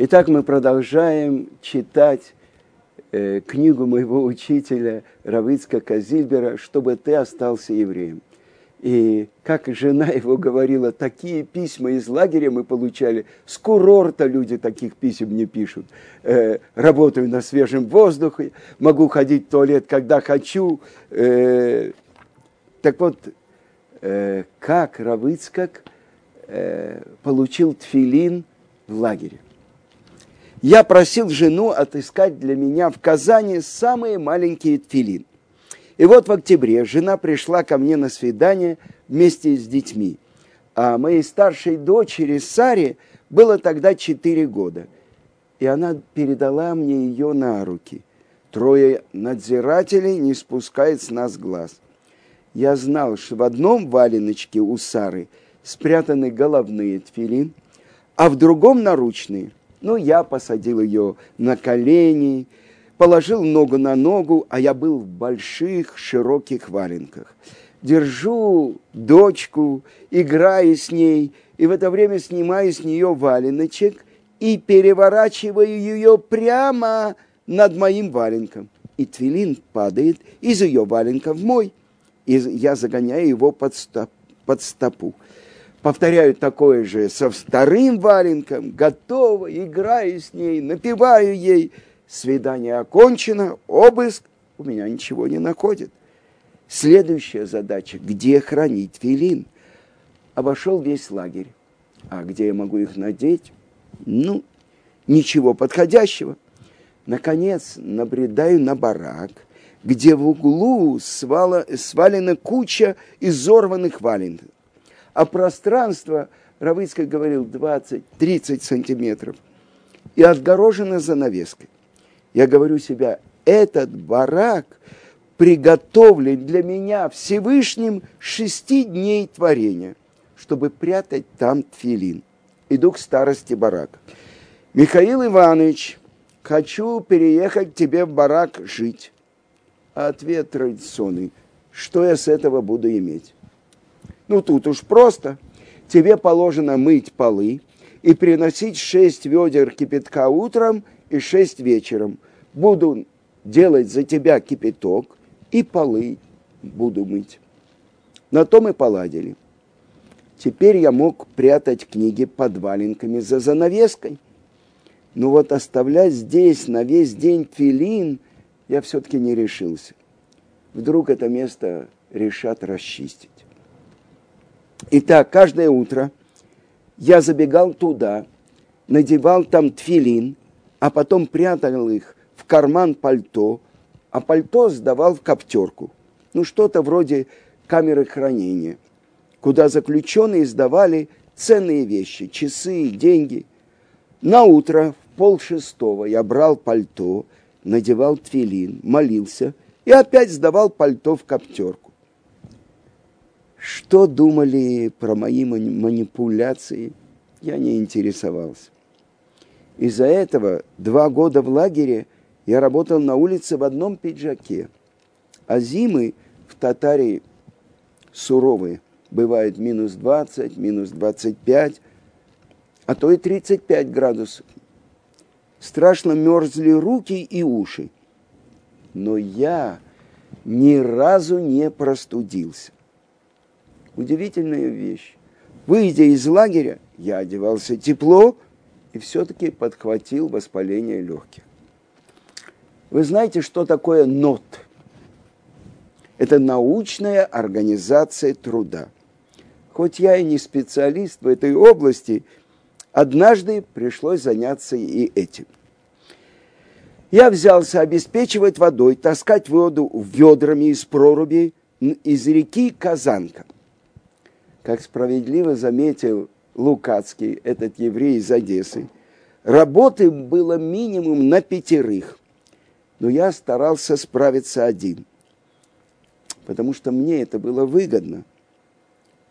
Итак, мы продолжаем читать книгу моего учителя Рава Ицхака Зильбера «Чтобы ты остался евреем». И как жена его говорила, такие письма из лагеря мы получали, с курорта люди таких писем не пишут. Работаю на свежем воздухе, могу ходить в туалет, когда хочу. Так вот, как Рав Ицхак получил тфилин в лагере. Я просил жену отыскать для меня в Казани самые маленькие тфилин. И вот в октябре жена пришла ко мне на свидание вместе с детьми. А моей старшей дочери Саре было тогда 4 года. И она передала мне ее на руки. 3 надзирателей не спускают с нас глаз. Я знал, что в одном валеночке у Сары спрятаны головные тфилин, а в другом наручные. Ну, я посадил ее на колени, положил ногу на ногу, а я был в больших, широких валенках. Держу дочку, играю с ней, и в это время снимаю с нее валеночек и переворачиваю ее прямо над моим валенком. И тфилин падает из ее валенка в мой, и я загоняю его под стопу. Повторяю такое же со вторым валенком, готово, играю с ней, напеваю ей. Свидание окончено, обыск, у меня ничего не находит. Следующая задача, где хранить тфилин? Обошел весь лагерь. А где я могу их надеть? Ну, ничего подходящего. Наконец, набредаю на барак, где в углу свалена куча изорванных валенок. А пространство, Рав Ицхак говорил, 20-30 сантиметров. И отгорожено занавеской. Я говорю себе, этот барак приготовлен для меня Всевышним 6 дней творения, чтобы прятать там тфилин. Иду к старости барака. Михаил Иванович, хочу переехать к тебе в барак жить. Ответ традиционный. Что я с этого буду иметь? Ну, тут уж просто. Тебе положено мыть полы и приносить 6 ведер кипятка утром и 6 вечером. Буду делать за тебя кипяток и полы буду мыть. На то мы поладили. Теперь я мог прятать книги под валенками за занавеской. Но вот оставлять здесь на весь день тфилин я все-таки не решился. Вдруг это место решат расчистить. Итак, каждое утро я забегал туда, надевал там тфилин, а потом прятал их в карман пальто, а пальто сдавал в коптерку. Ну, что-то вроде камеры хранения, куда заключенные сдавали ценные вещи, часы, деньги. На утро в 5:30 я брал пальто, надевал тфилин, молился и опять сдавал пальто в коптерку. Что думали про мои манипуляции, я не интересовался. Из-за этого 2 года в лагере я работал на улице в одном пиджаке, а зимы в Татарии суровые, бывают -20, -25, а то и 35 градусов. Страшно мерзли руки и уши, но я ни разу не простудился. Удивительная вещь. Выйдя из лагеря, я одевался тепло и все-таки подхватил воспаление легких. Вы знаете, что такое НОТ? Это научная организация труда. Хоть я и не специалист в этой области, однажды пришлось заняться и этим. Я взялся обеспечивать водой, таскать воду ведрами из проруби из реки Казанка. Как справедливо заметил Лукацкий, этот еврей из Одессы, работы было минимум на 5, но я старался справиться один, потому что мне это было выгодно.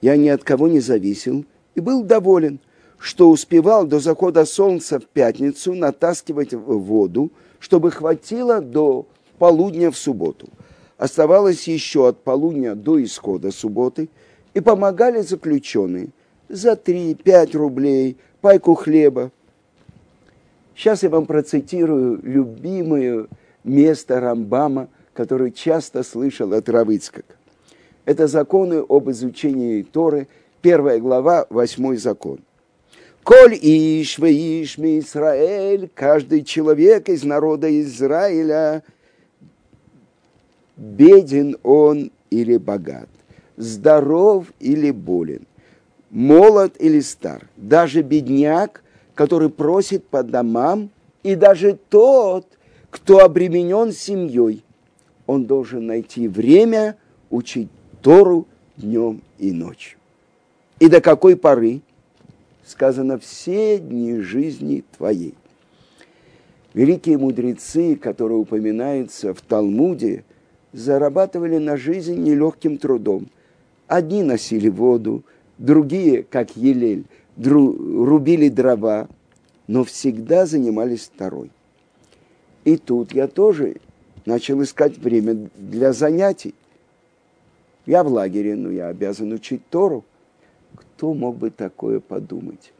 Я ни от кого не зависел и был доволен, что успевал до захода солнца в пятницу натаскивать воду, чтобы хватило до полудня в субботу. Оставалось еще от полудня до исхода субботы, и помогали заключенные за 3-5 рублей, пайку хлеба. Сейчас я вам процитирую любимое место Рамбама, которое часто слышал от Рав Ицхака. Это законы об изучении Торы, 1 глава, 8 закон. «Коль иш ве иш ми Исраэль», каждый человек из народа Израиля, беден он или богат, здоров или болен, молод или стар, даже бедняк, который просит по домам, и даже тот, кто обременен семьей, он должен найти время учить Тору днем и ночью. И до какой поры? Сказано, все дни жизни твоей. Великие мудрецы, которые упоминаются в Талмуде, зарабатывали на жизнь нелегким трудом. Одни носили воду, другие, как Елель, рубили дрова, но всегда занимались Торой. И тут я тоже начал искать время для занятий. Я в лагере, но я обязан учить Тору. Кто мог бы такое подумать?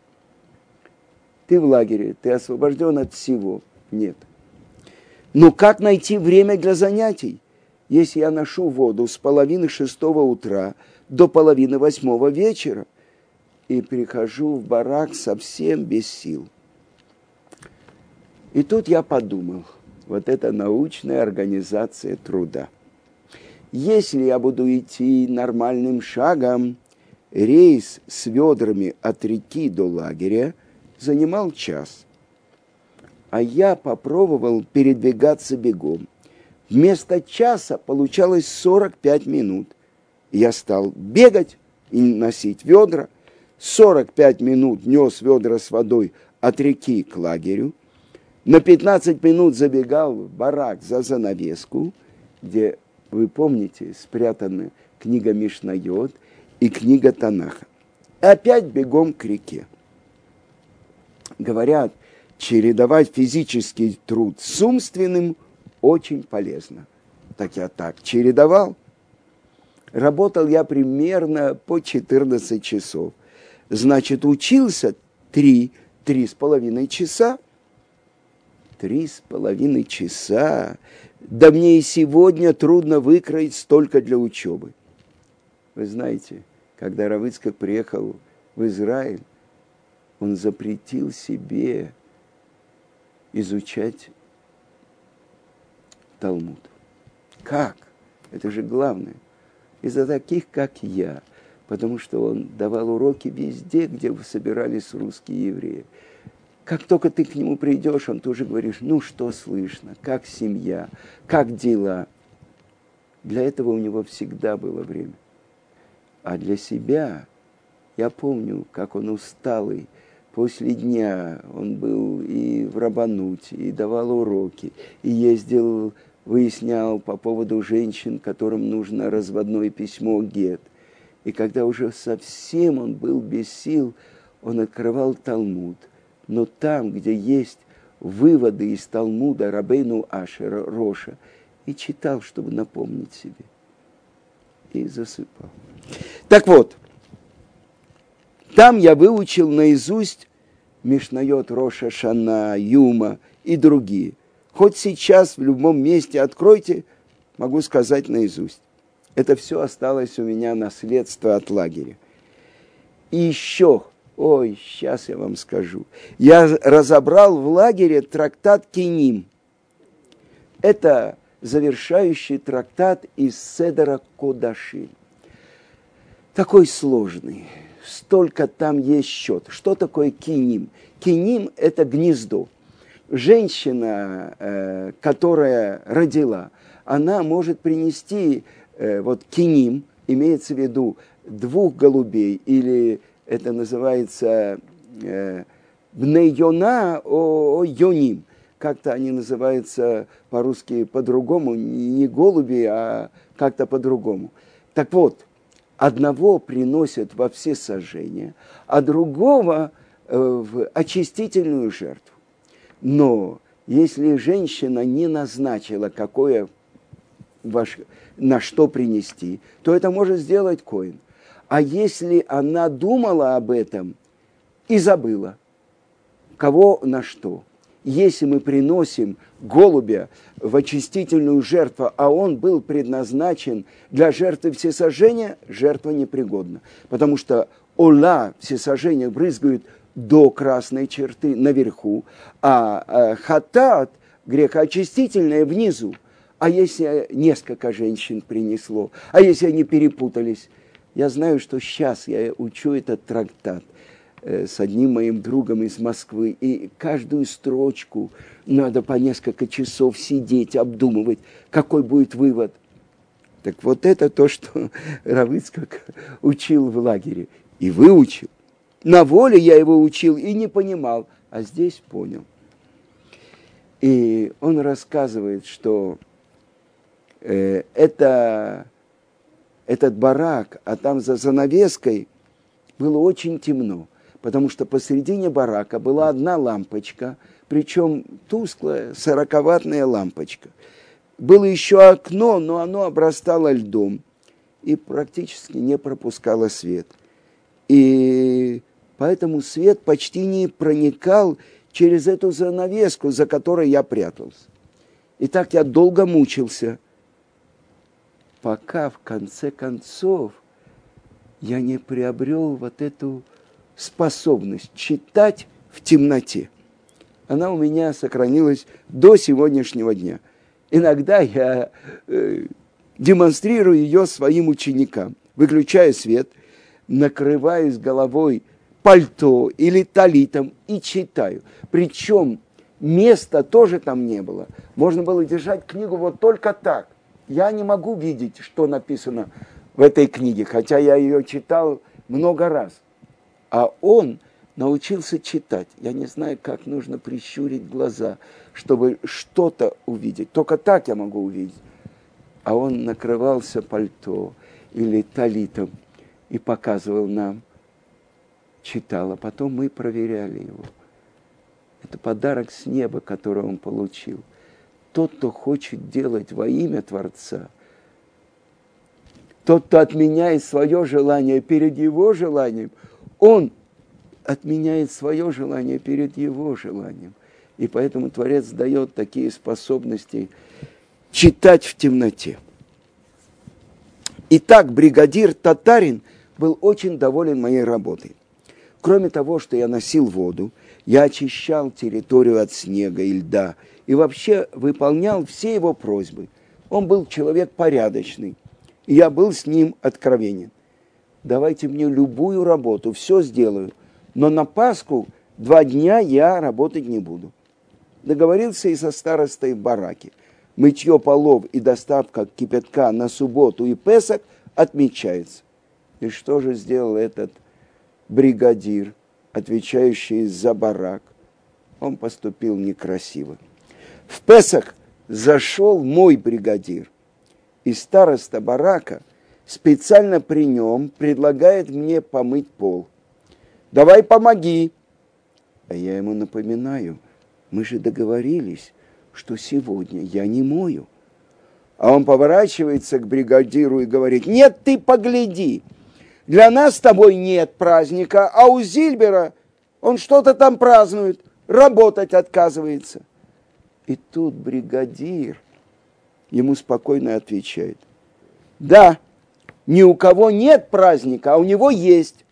Ты в лагере, ты освобожден от всего. Нет. Но как найти время для занятий? Если я ношу воду с 5:30 утра до 7:30 вечера и прихожу в барак совсем без сил. И тут я подумал, вот это научная организация труда. Если я буду идти нормальным шагом, рейс с ведрами от реки до лагеря занимал час. А я попробовал передвигаться бегом. Вместо часа получалось 45 минут. Я стал бегать и носить ведра. 45 минут нес ведра с водой от реки к лагерю. На 15 минут забегал в барак за занавеску, где, вы помните, спрятана книга Мишнайот и книга Танаха. И опять бегом к реке. Говорят, чередовать физический труд с умственным очень полезно. Так я так чередовал. Работал я примерно по 14 часов. Значит, учился 3,5 часа. 3,5 часа. Да мне и сегодня трудно выкроить столько для учебы. Вы знаете, когда Рав Ицхак приехал в Израиль, он запретил себе изучать Талмуд. Как? Это же главное. Из-за таких, как я. Потому что он давал уроки везде, где собирались русские евреи. Как только ты к нему придешь, он тоже говоришь, ну что слышно, как семья, как дела. Для этого у него всегда было время. А для себя, я помню, как он усталый, после дня он был и в Рабануте, и давал уроки, и ездил, выяснял по поводу женщин, которым нужно разводное письмо Гет. И когда уже совсем он был без сил, он открывал Талмуд. Но там, где есть выводы из Талмуда Рабейну Ашера, Роша, и читал, чтобы напомнить себе. И засыпал. Так вот, там я выучил наизусть Мишнайот, Роша, Шана, Юма и другие. Хоть сейчас в любом месте откройте, могу сказать наизусть. Это все осталось у меня наследство от лагеря. И еще, ой, сейчас я вам скажу. Я разобрал в лагере трактат Киним. Это завершающий трактат из Седера Кодаши. Такой сложный, столько там есть счет. Что такое киним? Киним – это гнездо. Женщина, которая родила, она может принести, вот киним, имеется в виду 2 голубей, или это называется бнейона ойоним. Как-то они называются по-русски по-другому, не голуби, а как-то по-другому. Так вот, одного приносят во все сожжения, а другого в очистительную жертву. Но если женщина не назначила, какое, на что принести, то это может сделать коэн. А если она думала об этом и забыла, кого на что, если мы приносим голубя в очистительную жертву, а он был предназначен для жертвы всесожжения, жертва непригодна. Потому что ола всесожжения брызгают до красной черты наверху, а хатат, грехоочистительное, внизу. А если несколько женщин принесло, а если они перепутались? Я знаю, что сейчас я учу этот трактат с одним моим другом из Москвы, и каждую строчку надо по несколько часов сидеть, обдумывать, какой будет вывод. Так вот это то, что Рав Ицхак учил в лагере и выучил. На воле я его учил и не понимал, а здесь понял. И он рассказывает, что этот барак, а там за занавеской было очень темно, потому что посередине барака была одна лампочка, причем тусклая, 40-ваттная лампочка. Было еще окно, но оно обрастало льдом и практически не пропускало свет. И поэтому свет почти не проникал через эту занавеску, за которой я прятался. И так я долго мучился, пока в конце концов я не приобрел вот эту способность читать в темноте. Она у меня сохранилась до сегодняшнего дня. Иногда я демонстрирую ее своим ученикам, выключаю свет, накрываюсь головой пальто или талитом и читаю. Причем места тоже там не было. Можно было держать книгу вот только так. Я не могу видеть, что написано в этой книге, хотя я ее читал много раз. А он научился читать. Я не знаю, как нужно прищурить глаза, чтобы что-то увидеть. Только так я могу увидеть. А он накрывался пальто или талитом и показывал нам, читал, а потом мы проверяли его. Это подарок с неба, который он получил. Тот, кто хочет делать во имя Творца, тот, кто отменяет свое желание перед его желанием, он отменяет свое желание перед его желанием. И поэтому Творец дает такие способности читать в темноте. Итак, бригадир татарин был очень доволен моей работой. Кроме того, что я носил воду, я очищал территорию от снега и льда и вообще выполнял все его просьбы. Он был человек порядочный, и я был с ним откровенен. Давайте мне любую работу, все сделаю, но на Пасху 2 дня я работать не буду. Договорился и со старостой в бараке. Мытье полов и доставка кипятка на субботу и Песах отмечается. И что же сделал этот бригадир, отвечающий за барак? Он поступил некрасиво. В Песах зашел мой бригадир, и староста барака специально при нем предлагает мне помыть пол. «Давай помоги!» А я ему напоминаю, мы же договорились, что сегодня я не мою. А он поворачивается к бригадиру и говорит: «Нет, ты погляди! Для нас с тобой нет праздника, а у Зильбера он что-то там празднует, работать отказывается». И тут бригадир ему спокойно отвечает: «Да, ни у кого нет праздника, а у него есть.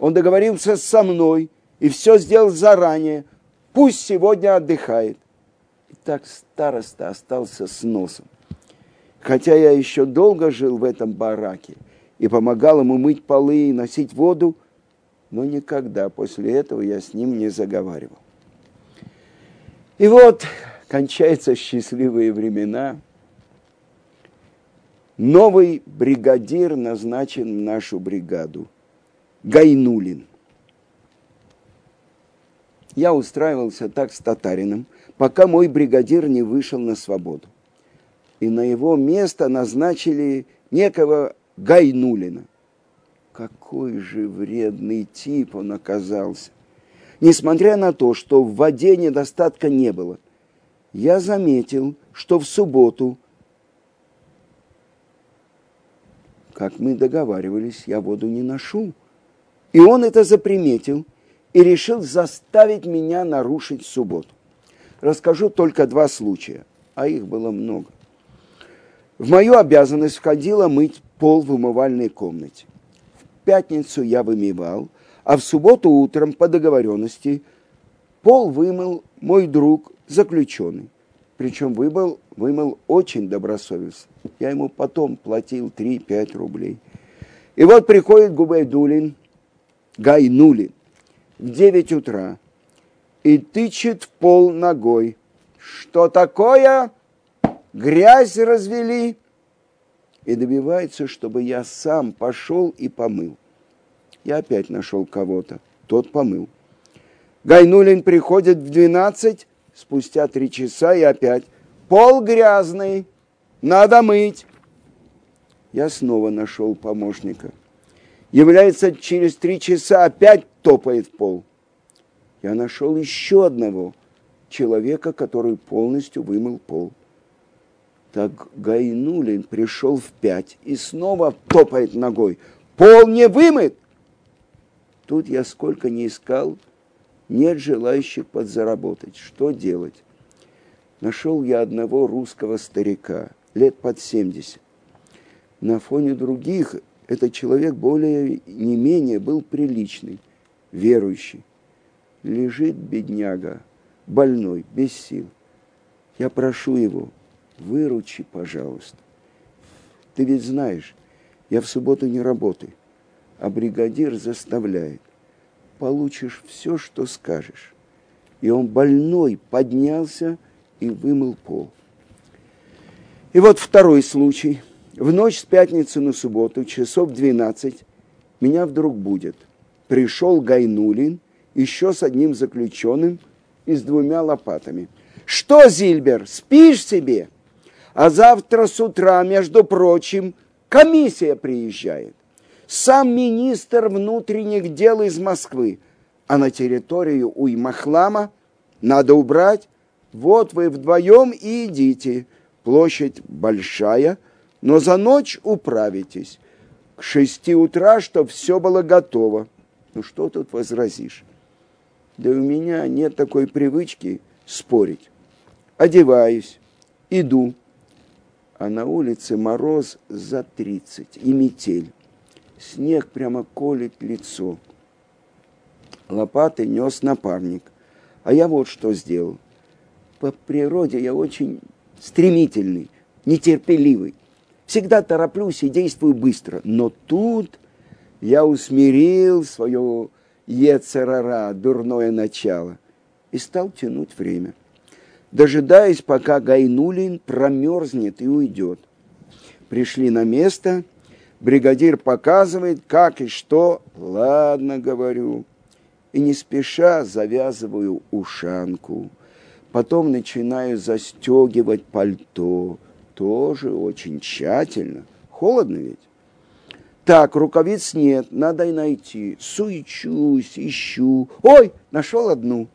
Он договорился со мной и все сделал заранее. Пусть сегодня отдыхает». И так староста остался с носом. Хотя я еще долго жил в этом бараке и помогал ему мыть полы и носить воду, но никогда после этого я с ним не заговаривал. И вот кончаются счастливые времена. Новый бригадир назначен в нашу бригаду. Гайнуллин. Я устраивался так с татарином, пока мой бригадир не вышел на свободу. И на его место назначили некого Гайнуллина. Какой же вредный тип он оказался. Несмотря на то, что в воде недостатка не было, я заметил, что в субботу, как мы договаривались, я воду не ношу. И он это заприметил и решил заставить меня нарушить субботу. расскажу только два случая, а их было много. В мою обязанность входило мыть пол в умывальной комнате. В пятницу я вымывал, а в субботу утром по договоренности пол вымыл мой друг, заключенный. Причем вымыл очень добросовестно. Я ему потом платил 3-5 рублей. И вот приходит Гайнуллин в 9 утра и тычет в пол ногой. Что такое? Грязь развели. И добивается, чтобы я сам пошел и помыл. Я опять нашел кого-то. Тот помыл. Гайнуллин приходит в 12, спустя 3 часа и опять. Пол грязный, надо мыть. Я снова нашел помощника. Является через 3 часа, опять топает пол. Я нашел еще одного человека, который полностью вымыл пол. Так Гайнуллин пришел в 5 и снова топает ногой. Пол не вымыт. Тут я сколько ни искал, нет желающих подзаработать. Что делать? Нашел я одного русского старика, лет под 70. На фоне других этот человек более не менее был приличный, верующий. Лежит бедняга, больной, без сил. Я прошу его, выручи, пожалуйста. Ты ведь знаешь, я в субботу не работаю, а бригадир заставляет. Получишь все, что скажешь. И он больной поднялся и вымыл пол. И вот второй случай. В ночь с пятницы на субботу, часов 12, меня вдруг будет. Пришел Гайнуллин, еще с одним заключенным и с 2 лопатами. Что, Зильбер, спишь себе? А завтра с утра, между прочим, комиссия приезжает. Сам министр внутренних дел из Москвы. А на территорию уйма-хлама надо убрать. Вот вы вдвоем и идите. Площадь большая, но за ночь управитесь. К 6 утра, чтоб все было готово. Ну что тут возразишь? Да у меня нет такой привычки спорить. Одеваюсь, иду. А на улице мороз за 30 и метель. Снег прямо колет лицо. Лопаты нес напарник. А я вот что сделал. По природе я очень стремительный, нетерпеливый. Всегда тороплюсь и действую быстро. Но тут я усмирил свое ецерара, дурное начало, и стал тянуть время, дожидаясь, пока Гайнуллин промерзнет и уйдет. Пришли на место. Бригадир показывает, как и что. Ладно, говорю. И не спеша завязываю ушанку. Потом начинаю застегивать пальто. Тоже очень тщательно. Холодно ведь? Так, рукавиц нет, надо и найти. Суечусь, ищу. Ой, нашел одну,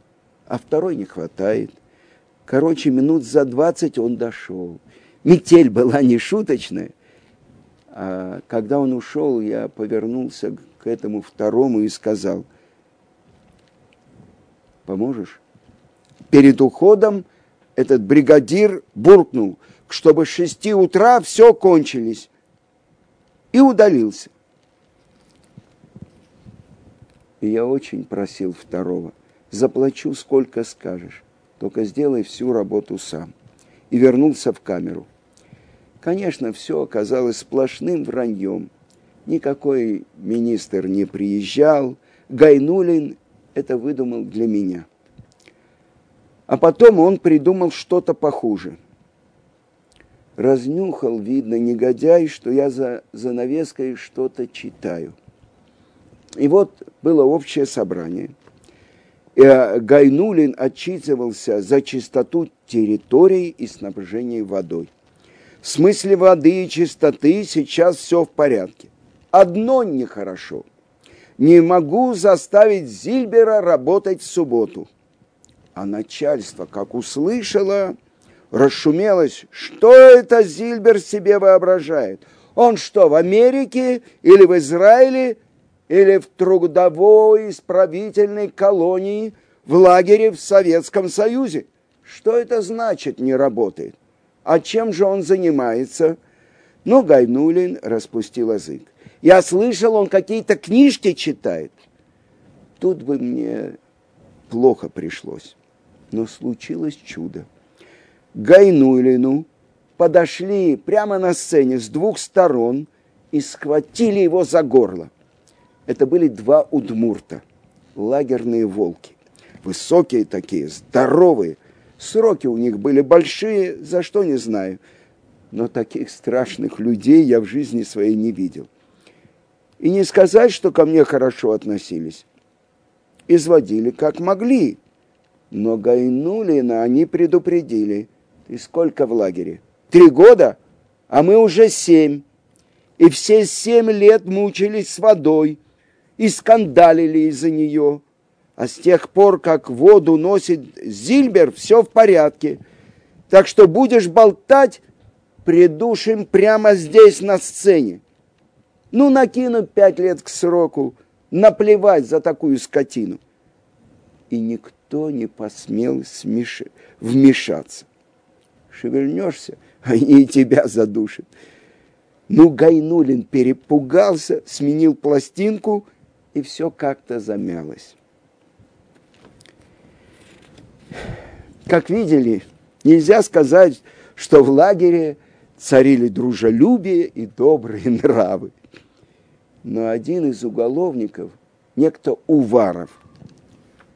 а второй не хватает. Короче, минут за 20 он дошел. Метель была нешуточная. А когда он ушел, я повернулся к этому второму и сказал: поможешь? Перед уходом этот бригадир буркнул, чтобы с 6 утра все кончились, и удалился. И я очень просил второго: заплачу, сколько скажешь, только сделай всю работу сам. И вернулся в камеру. Конечно, все оказалось сплошным враньем. Никакой министр не приезжал. Гайнуллин это выдумал для меня. А потом он придумал что-то похуже. Разнюхал, видно, негодяй, что я за занавеской что-то читаю. И вот было общее собрание. И Гайнуллин отчитывался за чистоту территории и снабжение водой. В смысле воды и чистоты сейчас все в порядке. Одно нехорошо. Не могу заставить Зильбера работать в субботу. А начальство, как услышало, расшумелось. Что это Зильбер себе воображает? Он что, в Америке или в Израиле, или в трудовой исправительной колонии в лагере в Советском Союзе? Что это значит не работает? А чем же он занимается? Но Гайнуллин распустил язык. Я слышал, он какие-то книжки читает. Тут бы мне плохо пришлось. Но случилось чудо. К Гайнуллину подошли прямо на сцене с двух сторон и схватили его за горло. Это были два удмурта, лагерные волки. Высокие такие, здоровые. Сроки у них были большие, за что не знаю. Но таких страшных людей я в жизни своей не видел. И не сказать, что ко мне хорошо относились. Изводили как могли. Но Гайнуллина они предупредили. Ты сколько в лагере? 3 года? А мы уже 7. И все 7 лет мучились с водой. И скандалили из-за нее. А с тех пор, как воду носит Зильбер, все в порядке. Так что будешь болтать... Придушим прямо здесь, на сцене. Ну, накинут 5 лет к сроку, наплевать за такую скотину. И никто не посмел вмешаться. Шевельнешься, они и тебя задушат. Ну, Гайнуллин перепугался, сменил пластинку, и все как-то замялось. Как видели, нельзя сказать, что в лагере... царили дружелюбие и добрые нравы. Но один из уголовников, некто Уваров,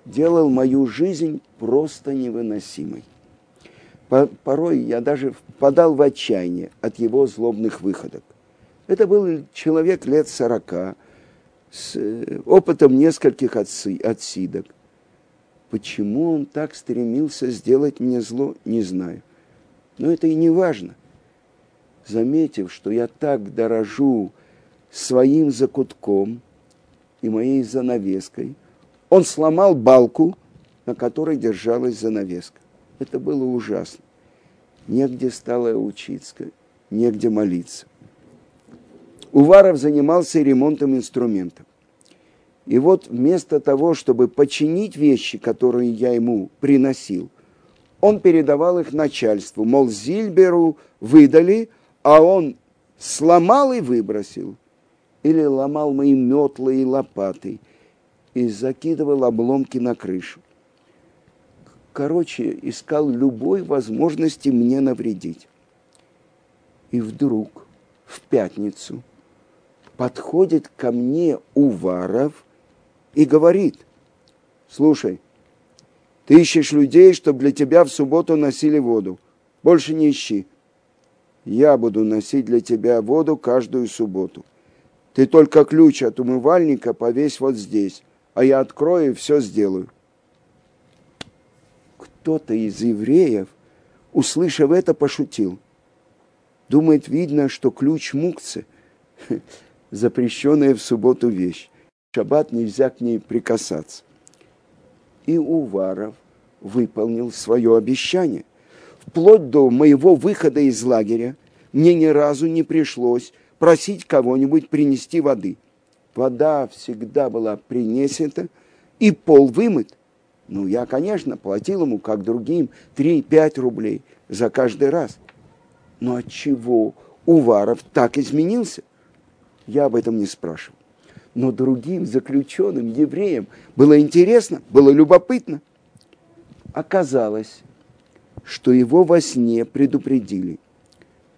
делал мою жизнь просто невыносимой. Порой я даже впадал в отчаяние от его злобных выходок. Это был человек лет 40, с опытом нескольких отсидок. Почему он так стремился сделать мне зло, не знаю. Но это и не важно. Заметив, что я так дорожу своим закутком и моей занавеской, он сломал балку, на которой держалась занавеска. Это было ужасно. Негде стало учиться, негде молиться. Уваров занимался ремонтом инструментов. И вот вместо того, чтобы починить вещи, которые я ему приносил, он передавал их начальству, мол, Зильберу выдали, а он сломал и выбросил, или ломал мои метлы и лопаты, и закидывал обломки на крышу. Короче, искал любой возможности мне навредить. И вдруг, в пятницу, подходит ко мне Уваров и говорит: «Слушай, ты ищешь людей, чтобы для тебя в субботу носили воду. Больше не ищи. Я буду носить для тебя воду каждую субботу. Ты только ключ от умывальника повесь вот здесь, а я открою и все сделаю». Кто-то из евреев, услышав это, пошутил. Думает, видно, что ключ мукцы, запрещенная в субботу вещь. В шаббат нельзя к ней прикасаться. И Уваров выполнил свое обещание. Вплоть до моего выхода из лагеря мне ни разу не пришлось просить кого-нибудь принести воды. Вода всегда была принесена и пол вымыт. Ну, я, конечно, платил ему, как другим, 3-5 рублей за каждый раз. Но отчего Уваров так изменился? Я об этом не спрашивал. Но другим заключенным, евреям, было интересно, было любопытно. Оказалось, что его во сне предупредили,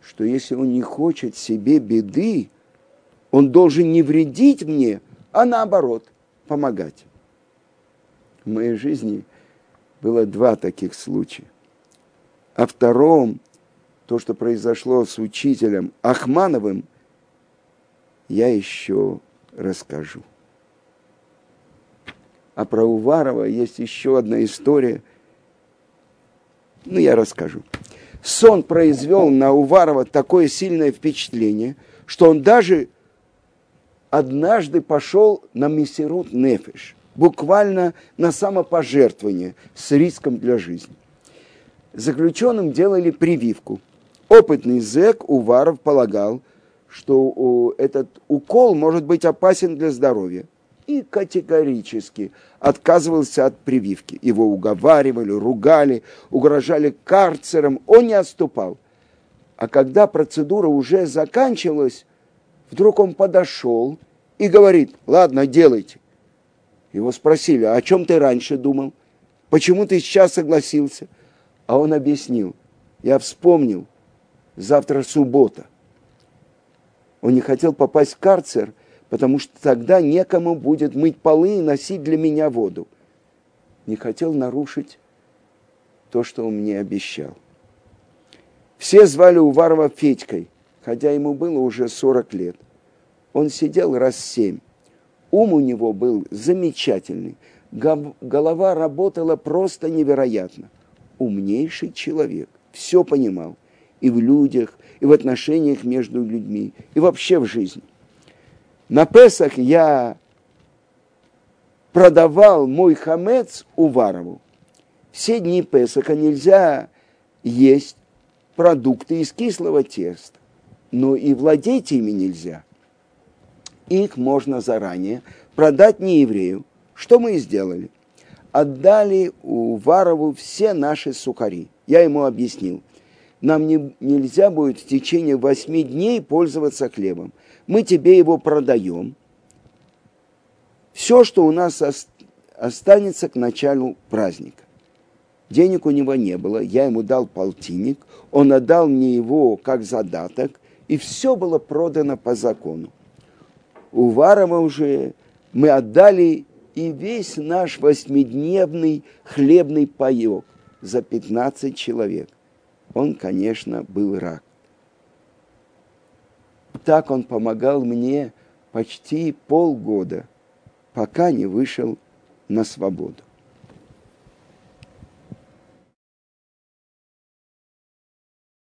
что если он не хочет себе беды, он должен не вредить мне, а наоборот, помогать. В моей жизни было 2 таких случая. О втором, то, что произошло с учителем Ахмановым, я еще расскажу. А про Уварова есть еще одна история. Ну, я расскажу. Сон произвел на Уварова такое сильное впечатление, что он даже однажды пошел на мессерут Нефиш, буквально на самопожертвование с риском для жизни. Заключенным делали прививку. Опытный зэк Уваров полагал, что этот укол может быть опасен для здоровья. и категорически отказывался от прививки. Его уговаривали, ругали, угрожали карцером, он не отступал. А когда процедура уже заканчивалась, вдруг он подошел и говорит: «Ладно, делайте». Его спросили: «А о чем ты раньше думал? Почему ты сейчас согласился?» А он объяснил: «Я вспомнил, завтра суббота». Он не хотел попасть в карцер, потому что тогда некому будет мыть полы и носить для меня воду. Не хотел нарушить то, что он мне обещал. Все звали Уварова Федькой, хотя ему было уже 40 лет. Он сидел раз 7. Ум у него был замечательный. Голова работала просто невероятно. Умнейший человек, все понимал. И в людях, и в отношениях между людьми, и вообще в жизни. На Песах я продавал мой хамец Уварову. Все дни Песаха нельзя есть продукты из кислого теста, но и владеть ими нельзя. Их можно заранее продать нееврею, что мы и сделали. Отдали Уварову все наши сухари. Я ему объяснил: нам нельзя будет в течение 8 дней пользоваться хлебом. Мы тебе его продаем. Все, что у нас останется к началу праздника. Денег у него не было, я ему дал полтинник, он отдал мне его как задаток, и все было продано по закону. Уварова уже мы отдали и весь наш 8-дневный хлебный паек за 15 человек. Он, конечно, был рак. Так он помогал мне почти полгода, пока не вышел на свободу.